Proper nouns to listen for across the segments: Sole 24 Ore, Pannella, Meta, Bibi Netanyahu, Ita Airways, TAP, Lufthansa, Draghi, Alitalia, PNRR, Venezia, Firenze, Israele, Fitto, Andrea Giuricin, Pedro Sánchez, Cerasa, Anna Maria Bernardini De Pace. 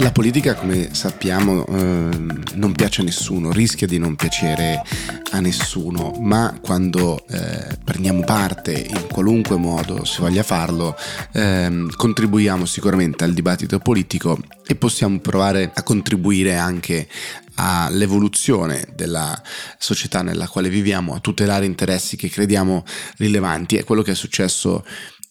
La politica, come sappiamo, non piace a nessuno, rischia di non piacere a nessuno, ma quando prendiamo parte in qualunque modo si voglia farlo, contribuiamo sicuramente al dibattito politico e possiamo provare a contribuire anche all'evoluzione della società nella quale viviamo, a tutelare interessi che crediamo rilevanti. È quello che è successo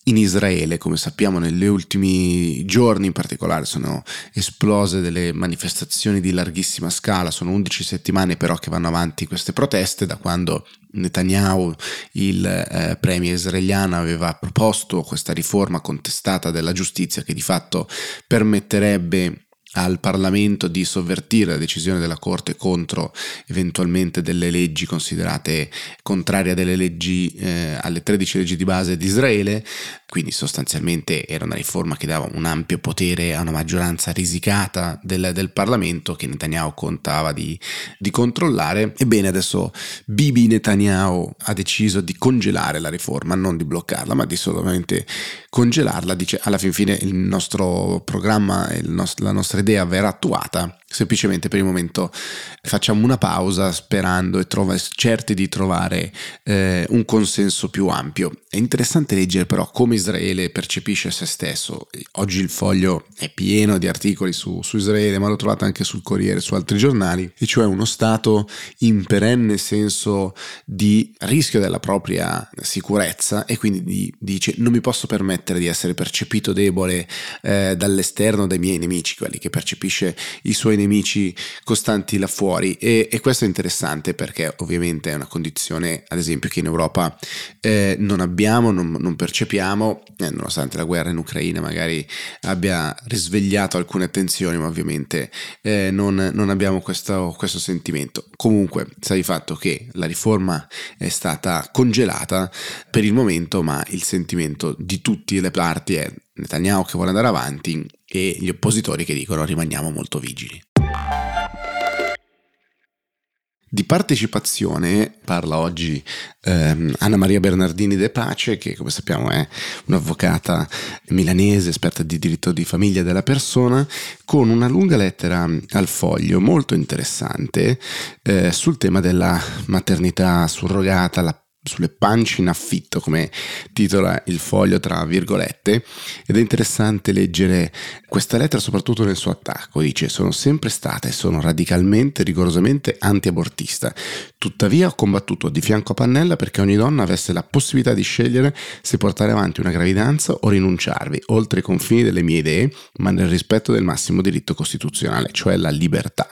in Israele. Come sappiamo, negli ultimi giorni in particolare sono esplose delle manifestazioni di larghissima scala. Sono 11 settimane però che vanno avanti queste proteste, da quando Netanyahu, il premier israeliano, aveva proposto questa riforma contestata della giustizia che di fatto permetterebbe al Parlamento di sovvertire la decisione della Corte contro eventualmente delle leggi considerate contrarie delle leggi, alle 13 leggi di base di Israele. Quindi sostanzialmente era una riforma che dava un ampio potere a una maggioranza risicata del Parlamento, che Netanyahu contava di controllare. Ebbene, adesso Bibi Netanyahu ha deciso di congelare la riforma, non di bloccarla, ma di solamente congelarla. Dice: alla fin fine il nostro programma, la nostra idea verrà attuata, semplicemente per il momento facciamo una pausa, sperando e certi di trovare un consenso più ampio. È interessante leggere però come Israele percepisce se stesso. Oggi il Foglio è pieno di articoli su Israele, ma lo trovate anche sul Corriere e su altri giornali, e cioè uno Stato in perenne senso di rischio della propria sicurezza, e quindi dice: non mi posso permettere di essere percepito debole dall'esterno, dai miei nemici, quelli che percepisce i suoi nemici costanti là fuori. E questo è interessante, perché ovviamente è una condizione, ad esempio, che in Europa non abbiamo, non percepiamo, nonostante la guerra in Ucraina magari abbia risvegliato alcune attenzioni, ma ovviamente non abbiamo questo sentimento. Comunque sta di fatto che la riforma è stata congelata per il momento, ma il sentimento di tutte le parti è Netanyahu che vuole andare avanti e gli oppositori che dicono: rimaniamo molto vigili. Di partecipazione parla oggi Anna Maria Bernardini De Pace, che come sappiamo è un'avvocata milanese, esperta di diritto di famiglia della persona, con una lunga lettera al Foglio molto interessante sul tema della maternità surrogata, sulle pance in affitto, come titola il Foglio tra virgolette, ed è interessante leggere questa lettera soprattutto nel suo attacco. Dice: sono sempre stata e sono radicalmente, rigorosamente antiabortista, tuttavia ho combattuto di fianco a Pannella perché ogni donna avesse la possibilità di scegliere se portare avanti una gravidanza o rinunciarvi, oltre i confini delle mie idee, ma nel rispetto del massimo diritto costituzionale, cioè la libertà.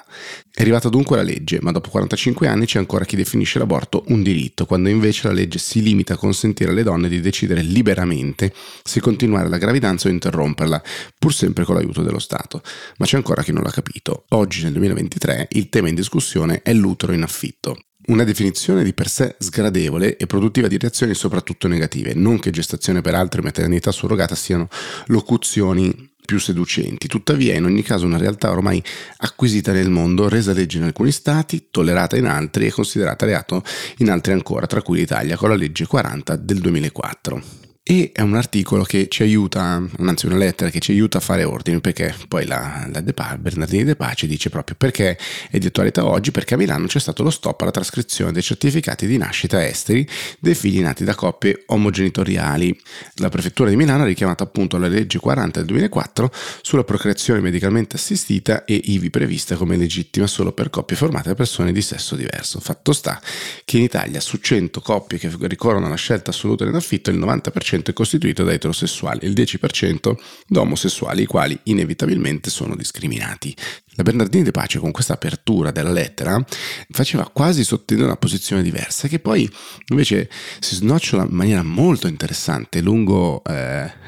È arrivata dunque la legge, ma dopo 45 anni c'è ancora chi definisce l'aborto un diritto, quando invece la legge si limita a consentire alle donne di decidere liberamente se continuare la gravidanza o interromperla, pur sempre con l'aiuto dello Stato. Ma c'è ancora chi non l'ha capito. Oggi, nel 2023, il tema in discussione è l'utero in affitto. Una definizione di per sé sgradevole e produttiva di reazioni soprattutto negative, non che gestazione per altri e maternità surrogata siano locuzioni più seducenti, tuttavia in ogni caso una realtà ormai acquisita nel mondo, resa legge in alcuni stati, tollerata in altri e considerata reato in altri ancora, tra cui l'Italia con la legge 40 del 2004. E è un articolo che ci aiuta, anzi una lettera che ci aiuta a fare ordine, perché poi Bernardini De Pace dice proprio: perché è di attualità oggi? Perché a Milano c'è stato lo stop alla trascrizione dei certificati di nascita esteri dei figli nati da coppie omogenitoriali. La prefettura di Milano ha richiamato appunto la legge 40 del 2004 sulla procreazione medicalmente assistita e ivi prevista come legittima solo per coppie formate da persone di sesso diverso. Fatto sta che in Italia su 100 coppie che ricorrono alla scelta assoluta in affitto, il 90% è costituito da eterosessuali e il 10% da omosessuali, i quali inevitabilmente sono discriminati. La Bernardini De Pace, con questa apertura della lettera, faceva quasi sottintendere una posizione diversa, che poi invece si snocciola in maniera molto interessante lungo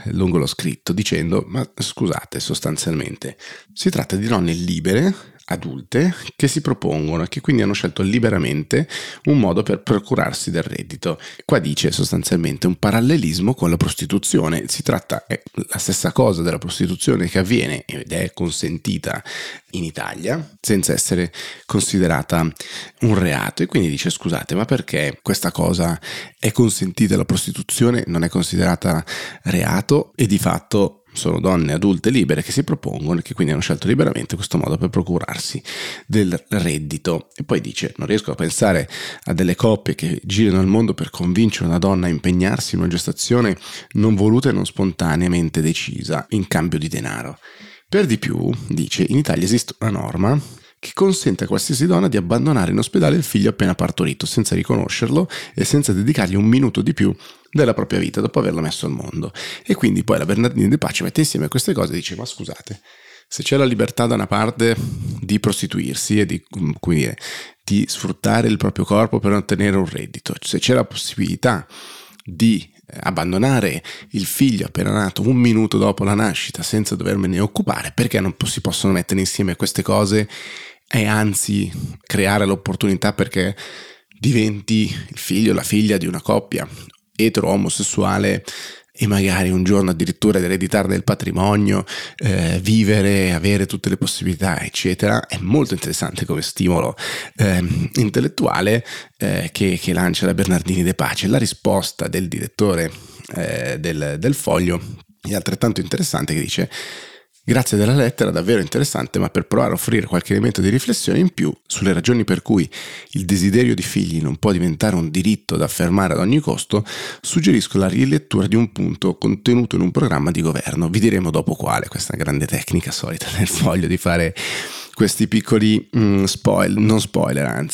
lo scritto, dicendo: ma scusate, sostanzialmente si tratta di donne libere, adulte, che si propongono e che quindi hanno scelto liberamente un modo per procurarsi del reddito. Qua dice sostanzialmente un parallelismo con la prostituzione. Si tratta la stessa cosa della prostituzione, che avviene ed è consentita in Italia senza essere considerata un reato, e quindi dice: scusate, ma perché questa cosa è consentita, la prostituzione non è considerata reato e di fatto sono donne adulte libere che si propongono e che quindi hanno scelto liberamente questo modo per procurarsi del reddito. E poi dice: non riesco a pensare a delle coppie che girano al mondo per convincere una donna a impegnarsi in una gestazione non voluta e non spontaneamente decisa in cambio di denaro. Per di più, dice, in Italia esiste una norma che consente a qualsiasi donna di abbandonare in ospedale il figlio appena partorito senza riconoscerlo e senza dedicargli un minuto di più della propria vita dopo averlo messo al mondo. E quindi poi la Bernardini De Pace mette insieme queste cose e dice: ma scusate, se c'è la libertà da una parte di prostituirsi e di, come dire, di sfruttare il proprio corpo per ottenere un reddito, se c'è la possibilità di abbandonare il figlio appena nato un minuto dopo la nascita senza dovermene occupare, perché non si possono mettere insieme queste cose e anzi creare l'opportunità perché diventi il figlio o la figlia di una coppia etero omosessuale e magari un giorno addirittura ereditare del patrimonio, vivere, avere tutte le possibilità, eccetera. È molto interessante come stimolo intellettuale che lancia la Bernardini De Pace. La risposta del direttore del Foglio è altrettanto interessante, che dice: grazie della lettera, davvero interessante, ma per provare a offrire qualche elemento di riflessione in più sulle ragioni per cui il desiderio di figli non può diventare un diritto da affermare ad ogni costo, suggerisco la rilettura di un punto contenuto in un programma di governo. Vi diremo dopo quale. Questa è una grande tecnica solita del Foglio di fare questi piccoli non spoiler.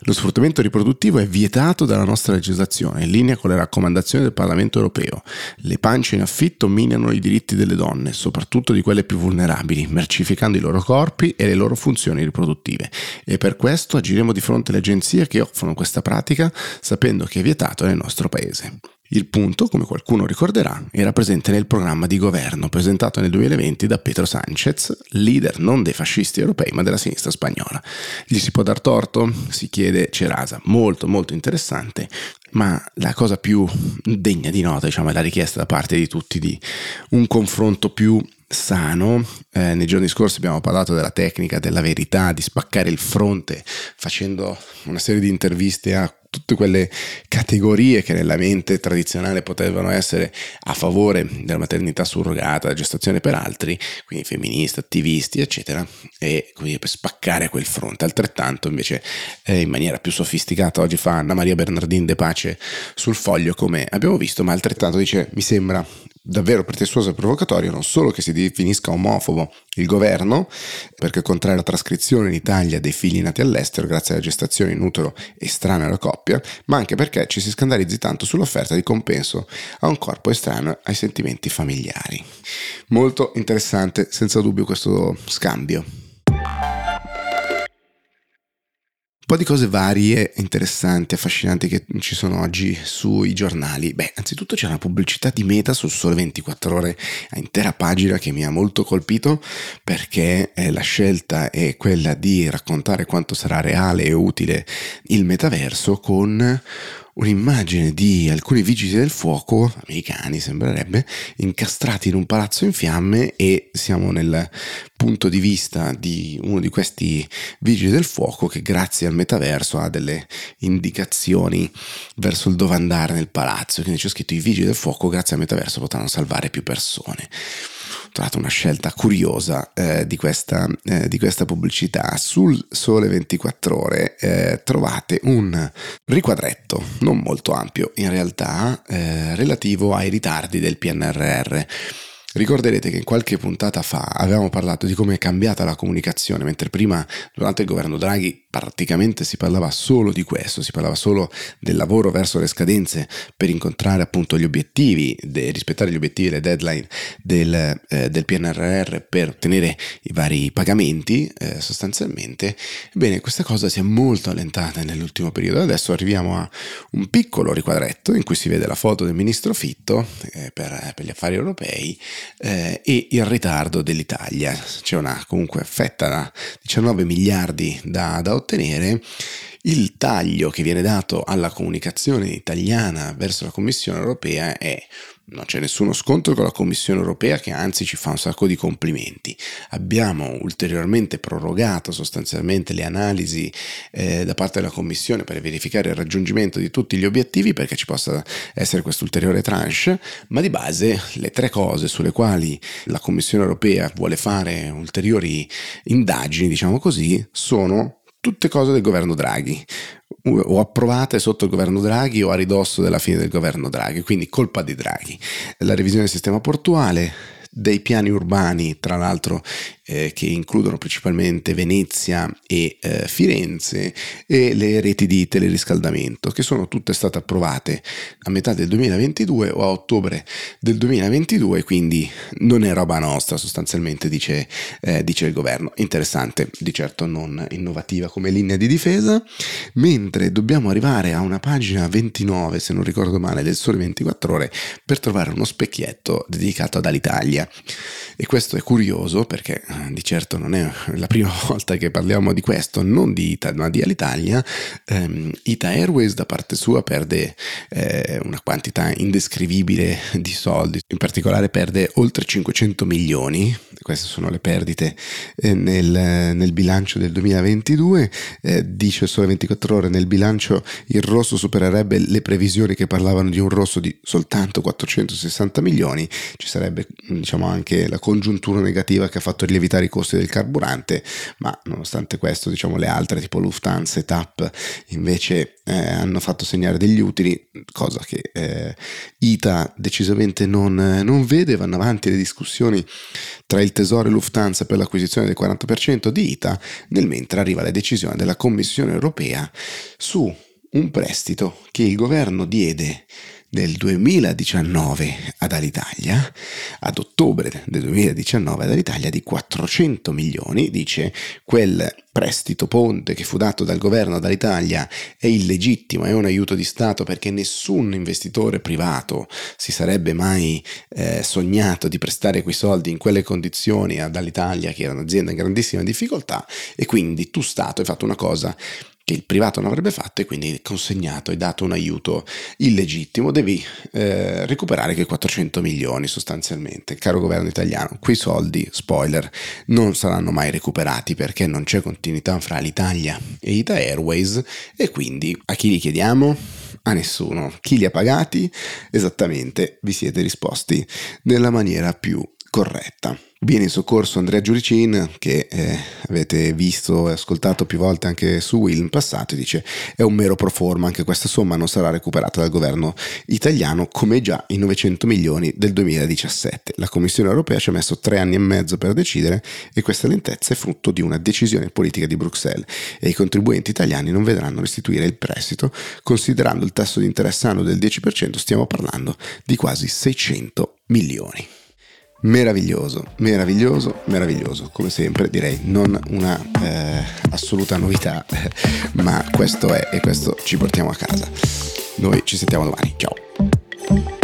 Lo sfruttamento riproduttivo è vietato dalla nostra legislazione, in linea con le raccomandazioni del Parlamento europeo. Le pance in affitto minano i diritti delle donne, soprattutto di quelle più vulnerabili, mercificando i loro corpi e le loro funzioni riproduttive. E per questo agiremo di fronte alle agenzie che offrono questa pratica, sapendo che è vietato nel nostro paese. Il punto, come qualcuno ricorderà, era presente nel programma di governo presentato nel 2020 da Pedro Sánchez, leader non dei fascisti europei ma della sinistra spagnola. Gli si può dar torto? Si chiede Cerasa. Molto interessante, ma la cosa più degna di nota, diciamo, è la richiesta da parte di tutti di un confronto più sano. Nei giorni scorsi abbiamo parlato della tecnica della verità, di spaccare il fronte facendo una serie di interviste a tutte quelle categorie che nella mente tradizionale potevano essere a favore della maternità surrogata, gestazione per altri, quindi femministe, attivisti, eccetera, e quindi per spaccare quel fronte. Altrettanto invece in maniera più sofisticata oggi fa Anna Maria Bernardini De Pace sul Foglio, come abbiamo visto, ma altrettanto dice: mi sembra davvero pretestuoso e provocatorio non solo che si definisca omofobo il governo perché contrae la trascrizione in Italia dei figli nati all'estero grazie alla gestazione in utero estranea alla coppia, ma anche perché ci si scandalizzi tanto sull'offerta di compenso a un corpo estraneo ai sentimenti familiari. Molto interessante senza dubbio questo scambio. Un po' di cose varie, interessanti, affascinanti che ci sono oggi sui giornali. Beh, anzitutto c'è una pubblicità di Meta sul Sole 24 Ore a intera pagina che mi ha molto colpito, perché la scelta è quella di raccontare quanto sarà reale e utile il metaverso con un'immagine di alcuni vigili del fuoco, americani sembrerebbe, incastrati in un palazzo in fiamme, e siamo nel punto di vista di uno di questi vigili del fuoco che grazie al metaverso ha delle indicazioni verso il dove andare nel palazzo. Quindi c'è scritto: i vigili del fuoco grazie al metaverso potranno salvare più persone. Ho trovato una scelta curiosa di questa pubblicità. Sul Sole 24 Ore trovate un riquadretto non molto ampio in realtà relativo ai ritardi del PNRR. Ricorderete che in qualche puntata fa avevamo parlato di come è cambiata la comunicazione, mentre prima durante il governo Draghi praticamente si parlava solo di questo, si parlava solo del lavoro verso le scadenze per incontrare appunto gli obiettivi, rispettare gli obiettivi e le deadline del PNRR per ottenere i vari pagamenti sostanzialmente. Bene, questa cosa si è molto allentata nell'ultimo periodo. Adesso arriviamo a un piccolo riquadretto in cui si vede la foto del ministro Fitto per gli affari europei e il ritardo dell'Italia. C'è una comunque fetta da 19 miliardi da ottenere il taglio che viene dato alla comunicazione italiana verso la Commissione europea è: non c'è nessuno scontro con la Commissione europea, che anzi ci fa un sacco di complimenti. Abbiamo ulteriormente prorogato sostanzialmente le analisi da parte della Commissione per verificare il raggiungimento di tutti gli obiettivi, perché ci possa essere quest'ulteriore tranche, ma di base le tre cose sulle quali la Commissione europea vuole fare ulteriori indagini, diciamo così, sono tutte cose del governo Draghi, o approvate sotto il governo Draghi o a ridosso della fine del governo Draghi, quindi colpa di Draghi. La revisione del sistema portuale, dei piani urbani, tra l'altro che includono principalmente Venezia e Firenze, e le reti di teleriscaldamento, che sono tutte state approvate a metà del 2022 o a ottobre del 2022, quindi non è roba nostra sostanzialmente, dice il governo. Interessante, di certo non innovativa come linea di difesa. Mentre dobbiamo arrivare a una pagina 29, se non ricordo male, del Sole 24 Ore, per trovare uno specchietto dedicato ad Alitalia, e questo è curioso perché di certo non è la prima volta che parliamo di questo, non di Ita ma di Alitalia. Ita Airways da parte sua perde una quantità indescrivibile di soldi, in particolare perde oltre 500 milioni, queste sono le perdite nel bilancio del 2022, dice Sole 24 Ore. Nel bilancio il rosso supererebbe le previsioni che parlavano di un rosso di soltanto 460 milioni, ci sarebbe diciamo anche la congiuntura negativa che ha fatto lievitare i costi del carburante, ma nonostante questo diciamo le altre tipo Lufthansa e TAP invece hanno fatto segnare degli utili, cosa che Ita decisamente non vede. Vanno avanti le discussioni tra il Tesoro e Lufthansa per l'acquisizione del 40% di Ita, nel mentre arriva la decisione della Commissione europea su un prestito che il governo diede nel 2019 ad Alitalia, ad ottobre del 2019 ad Alitalia, di 400 milioni. Dice: quel prestito ponte che fu dato dal governo ad Alitalia è illegittimo, è un aiuto di Stato, perché nessun investitore privato si sarebbe mai sognato di prestare quei soldi in quelle condizioni ad Alitalia, che era un'azienda in grandissima difficoltà, e quindi tu Stato hai fatto una cosa che il privato non avrebbe fatto, e quindi consegnato e dato un aiuto illegittimo. Devi recuperare che 400 milioni sostanzialmente, caro governo italiano. Quei soldi, spoiler, non saranno mai recuperati, perché non c'è continuità fra l'Italia e Ita Airways, e quindi a chi li chiediamo? A nessuno. Chi li ha pagati? Esattamente, vi siete risposti nella maniera più corretta. Viene in soccorso Andrea Giuricin, che avete visto e ascoltato più volte anche su Will in passato, e dice: è un mero pro forma, anche questa somma non sarà recuperata dal governo italiano, come già i 900 milioni del 2017. La Commissione europea ci ha messo 3 anni e mezzo per decidere, e questa lentezza è frutto di una decisione politica di Bruxelles, e i contribuenti italiani non vedranno restituire il prestito. Considerando il tasso di interesse annuo del 10%, stiamo parlando di quasi 600 milioni. Meraviglioso, meraviglioso, meraviglioso, come sempre direi, non una assoluta novità, ma questo è, e questo ci portiamo a casa. Noi ci sentiamo domani, ciao.